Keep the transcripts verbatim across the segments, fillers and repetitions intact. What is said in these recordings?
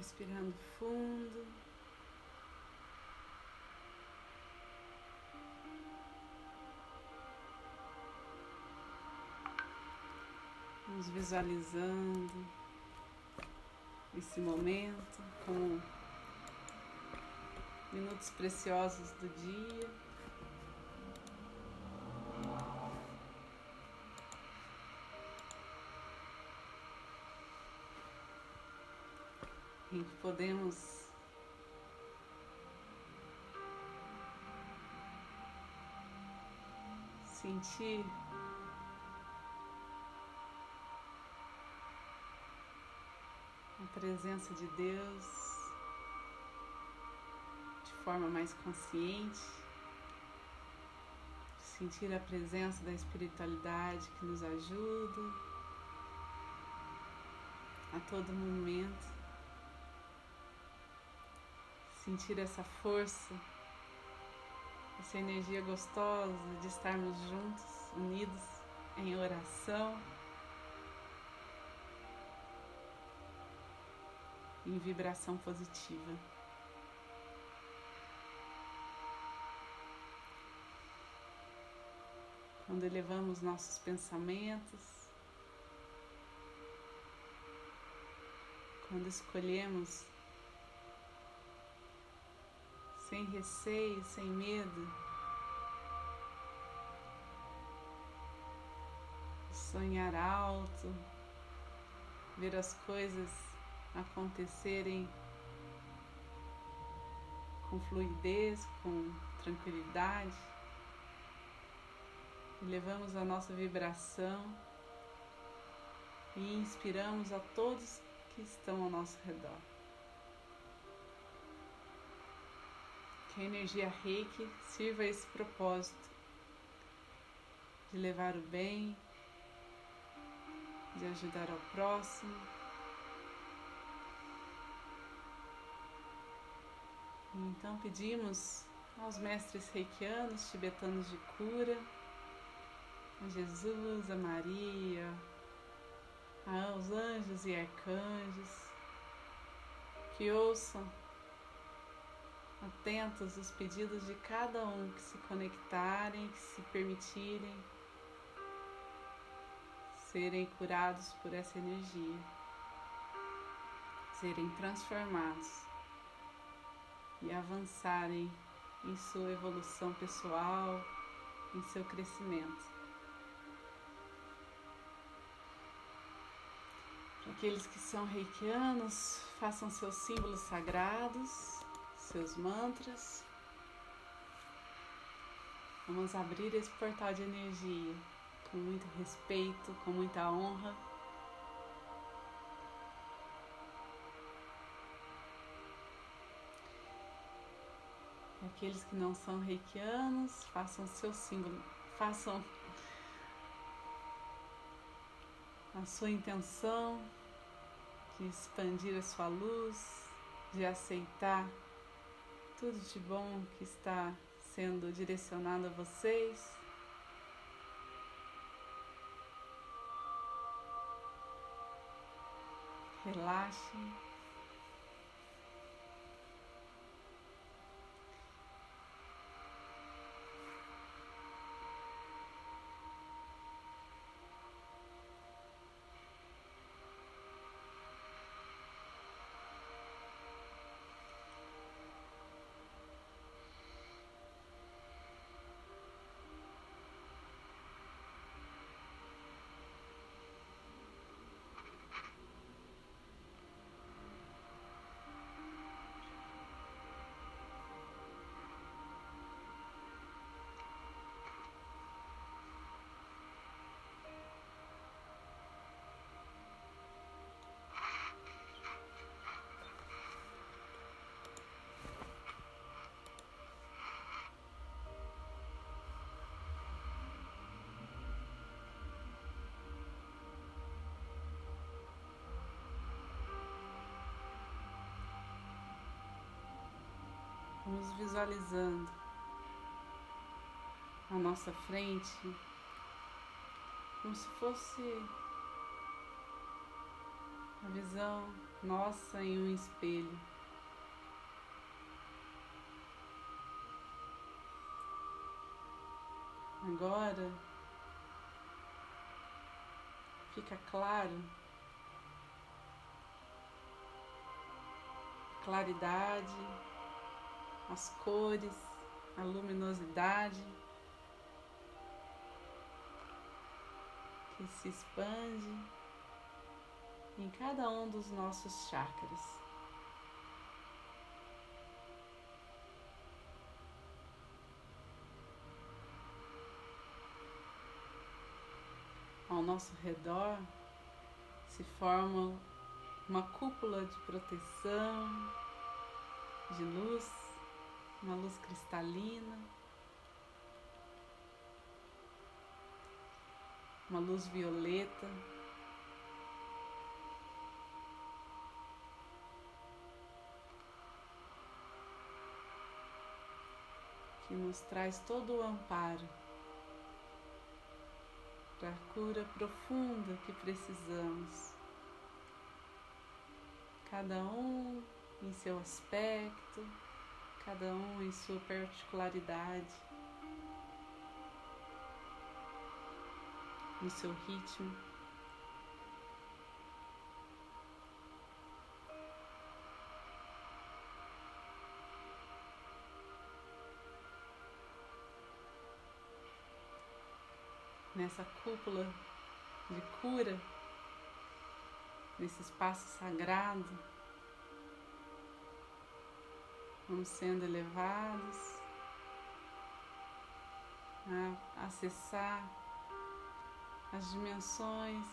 Respirando fundo. Vamos visualizando esse momento como minutos preciosos do dia. Em que podemos sentir a presença de Deus de forma mais consciente, sentir a presença da espiritualidade que nos ajuda a todo momento. Sentir essa força, essa energia gostosa de estarmos juntos, unidos em oração, em vibração positiva. Quando elevamos nossos pensamentos, quando escolhemos sem receio, sem medo, sonhar alto, ver as coisas acontecerem com fluidez, com tranquilidade, elevamos a nossa vibração e inspiramos a todos que estão ao nosso redor. Que a energia Reiki sirva a esse propósito de levar o bem, de ajudar ao próximo e então pedimos aos mestres reikianos, tibetanos de cura, a Jesus, a Maria, aos anjos e arcanjos que ouçam atentos os pedidos de cada um que se conectarem, que se permitirem serem curados por essa energia, serem transformados e avançarem em sua evolução pessoal, em seu crescimento. Para aqueles que são reikianos, façam seus símbolos sagrados, seus mantras. Vamos abrir esse portal de energia com muito respeito, com muita honra, e aqueles que não são reikianos façam seu símbolo, façam a sua intenção de expandir a sua luz, de aceitar tudo de bom que está sendo direcionado a vocês. Relaxem. Vamos visualizando à nossa frente como se fosse a visão nossa em um espelho. Agora fica claro, claridade, as cores, a luminosidade que se expande em cada um dos nossos chakras. Ao nosso redor se forma uma cúpula de proteção, de luz, uma luz cristalina, uma luz violeta, que nos traz todo o amparo para a cura profunda que precisamos, cada um em seu aspecto, cada um em sua particularidade, no seu ritmo. Nessa cúpula de cura, nesse espaço sagrado, vamos sendo elevados a acessar as dimensões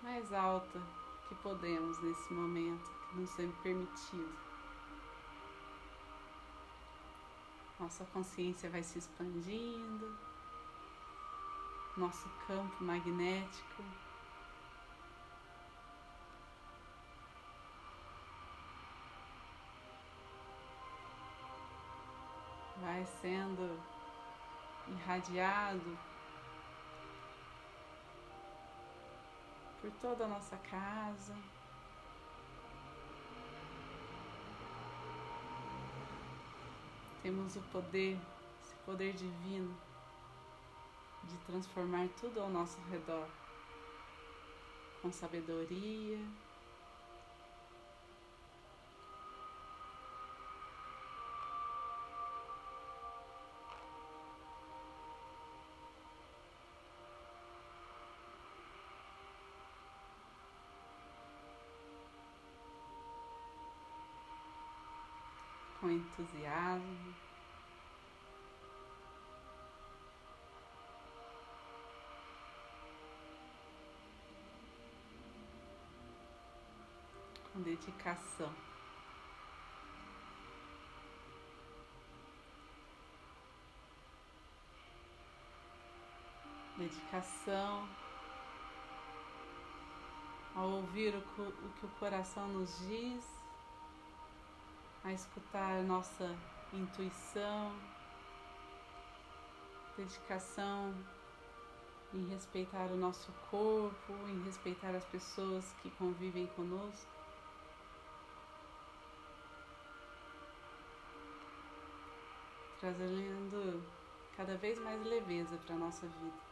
mais altas que podemos nesse momento, que nos é permitido. Nossa consciência vai se expandindo, nosso campo magnético vai sendo irradiado por toda a nossa casa, temos o poder, esse poder divino de transformar tudo ao nosso redor com sabedoria, com entusiasmo, com dedicação. Dedicação ao ouvir o que o coração nos diz, a escutar a nossa intuição, dedicação em respeitar o nosso corpo, em respeitar as pessoas que convivem conosco, trazendo cada vez mais leveza para a nossa vida.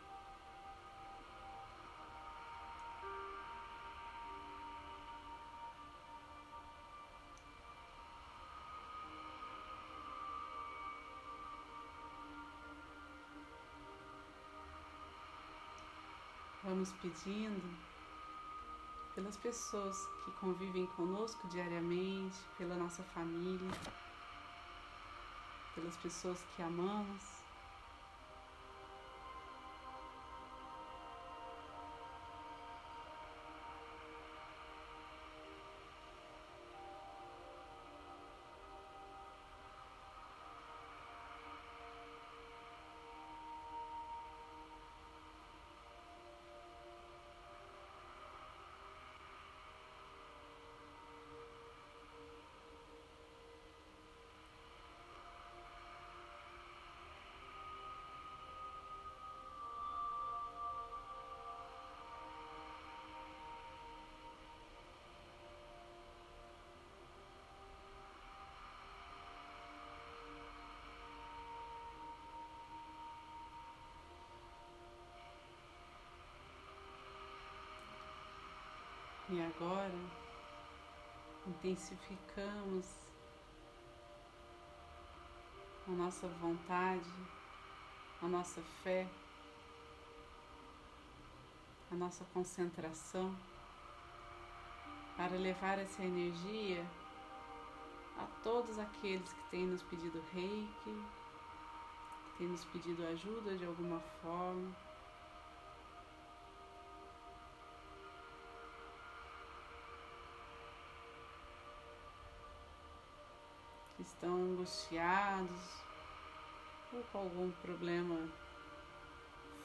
Vamos pedindo pelas pessoas que convivem conosco diariamente, pela nossa família, pelas pessoas que amamos, E agora intensificamos a nossa vontade, a nossa fé, a nossa concentração para levar essa energia a todos aqueles que têm nos pedido reiki, que têm nos pedido ajuda de alguma forma. Que estão angustiados ou com algum problema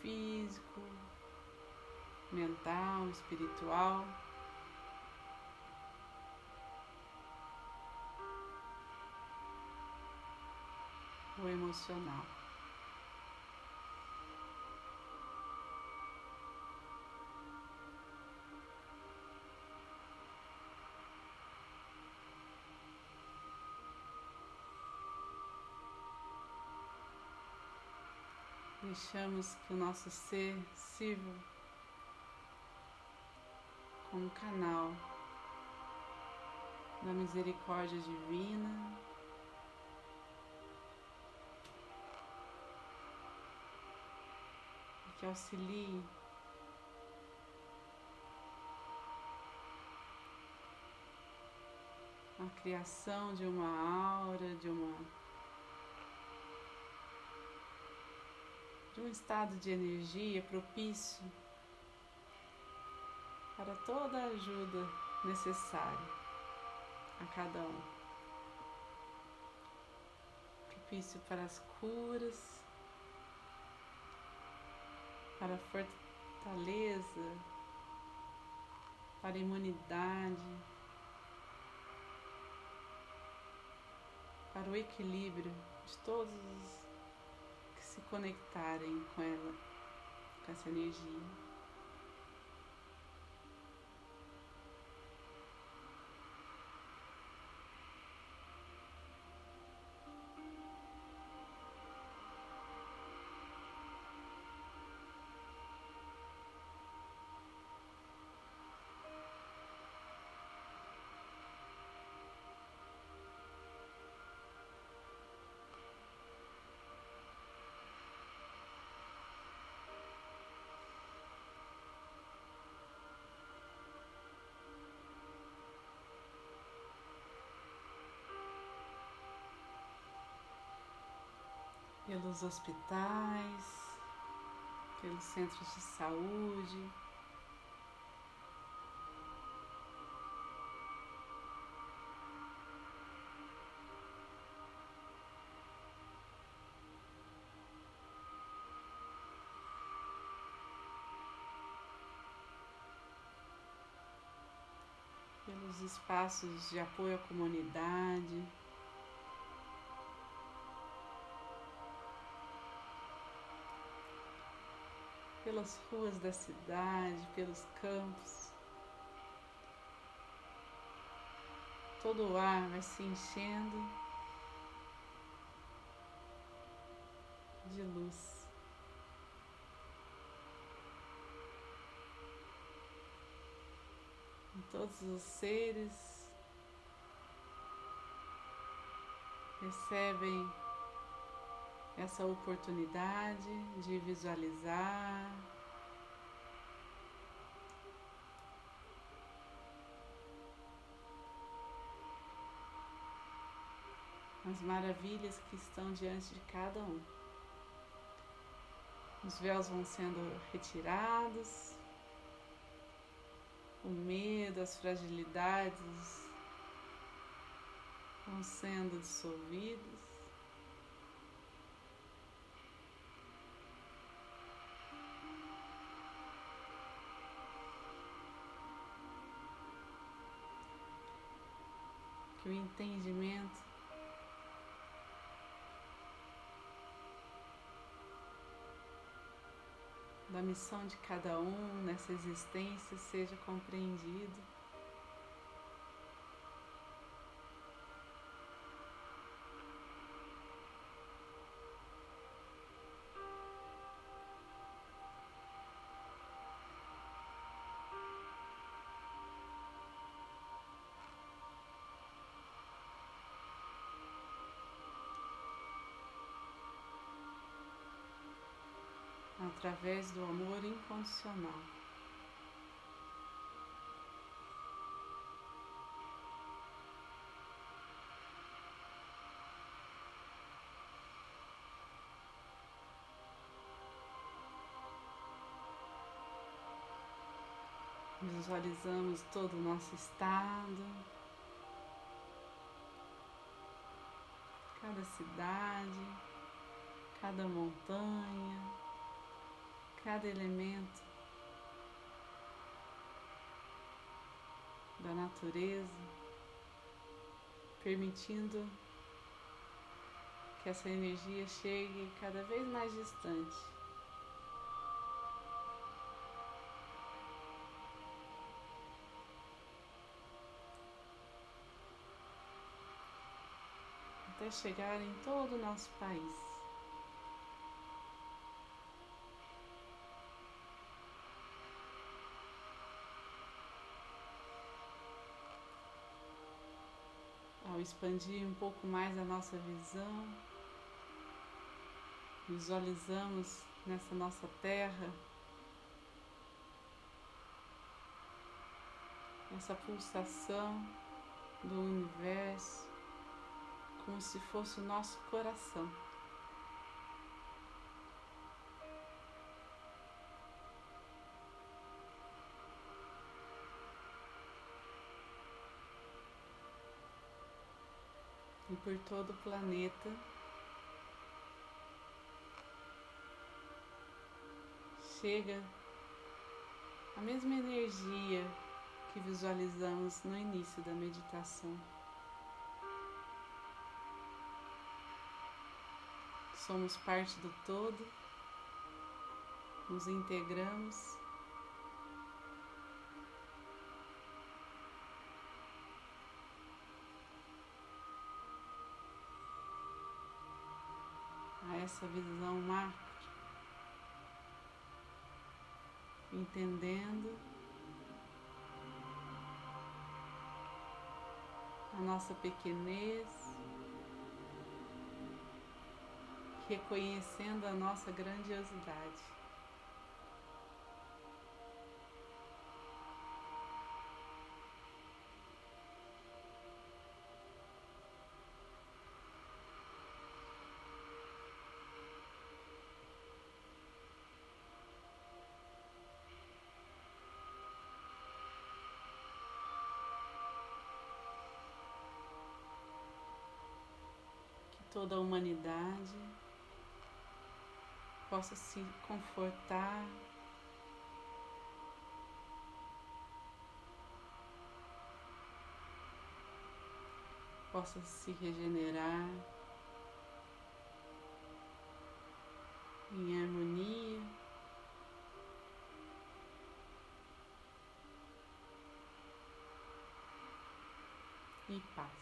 físico, mental, espiritual. Ou emocional. Deixamos que o nosso ser sirva como canal da misericórdia divina, que auxilie a criação de uma aura, de uma de um estado de energia propício para toda a ajuda necessária a cada um, propício para as curas, para a fortaleza, para a imunidade, para o equilíbrio de todos os que se conectarem com ela, com essa energia. Pelos hospitais, pelos centros de saúde, pelos espaços de apoio à comunidade, pelas ruas da cidade, pelos campos. Todo o ar vai se enchendo de luz. E todos os seres recebem essa oportunidade de visualizar, as maravilhas que estão diante de cada um. Os véus vão sendo retirados, o medo, as fragilidades vão sendo dissolvidos. Que o entendimento da missão de cada um nessa existência seja compreendido, através do amor incondicional. Visualizamos todo o nosso estado, cada cidade, cada montanha, cada elemento da natureza, permitindo que essa energia chegue cada vez mais distante. Até chegar em todo o nosso país. Ao expandir um pouco mais a nossa visão, visualizamos nessa nossa terra essa pulsação do universo, como se fosse o nosso coração. E por todo o planeta, chega a mesma energia que visualizamos no início da meditação. Somos parte do todo, nos integramos a essa visão macro, entendendo a nossa pequenez, reconhecendo a nossa grandiosidade. Que toda a humanidade possa se confortar possa se regenerar em harmonia, e paz.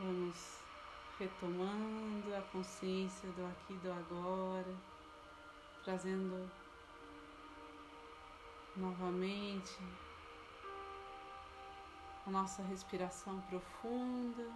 Vamos retomando a consciência do aqui e do agora, trazendo novamente a nossa respiração profunda,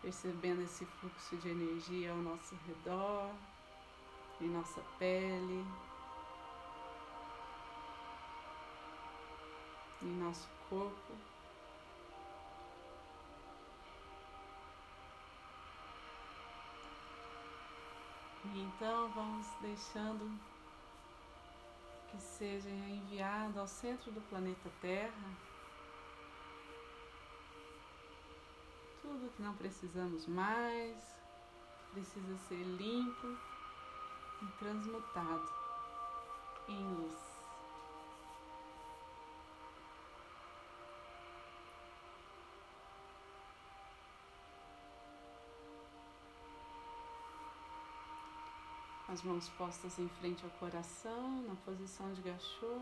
percebendo esse fluxo de energia ao nosso redor, em nossa pele, em nosso corpo. E então vamos deixando que seja enviado ao centro do planeta Terra tudo que não precisamos mais, precisa ser limpo e transmutado em luz. as mãos postas em frente ao coração, na posição de gachô.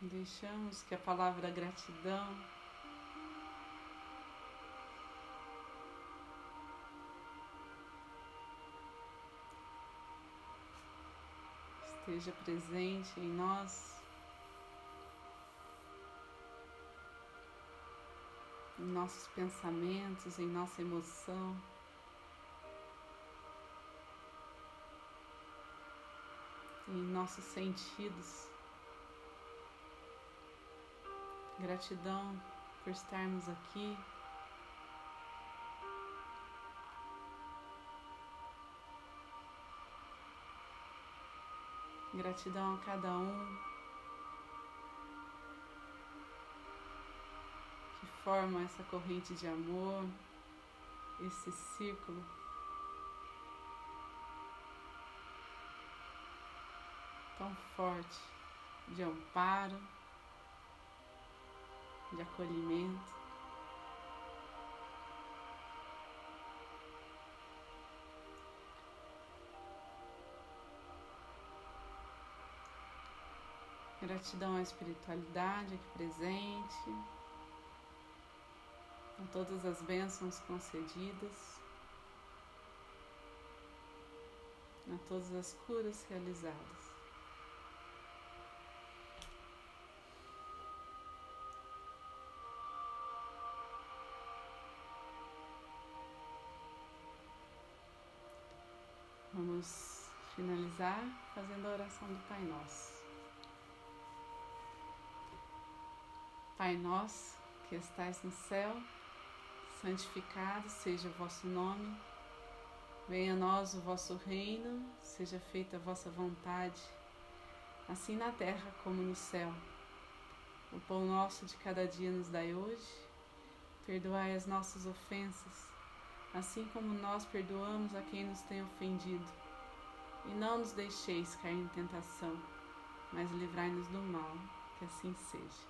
Deixamos que a palavra gratidão esteja presente em nós, em nossos pensamentos, em nossa emoção. Em nossos sentidos. Gratidão por estarmos aqui. Gratidão a cada um que forma essa corrente de amor, esse círculo. Tão forte de amparo, de acolhimento. Gratidão à espiritualidade aqui presente, a todas as bênçãos concedidas, a todas as curas realizadas. Vamos finalizar fazendo a oração do Pai Nosso. Pai Nosso, que estais no céu, santificado seja o vosso nome. Venha a nós o vosso reino, seja feita a vossa vontade, assim na terra como no céu. O pão nosso de cada dia nos dai hoje. Perdoai as nossas ofensas, assim como nós perdoamos a quem nos tem ofendido. E não nos deixeis cair em tentação, mas livrai-nos do mal, que assim seja.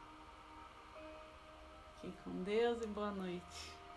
Fiquem com Deus e boa noite.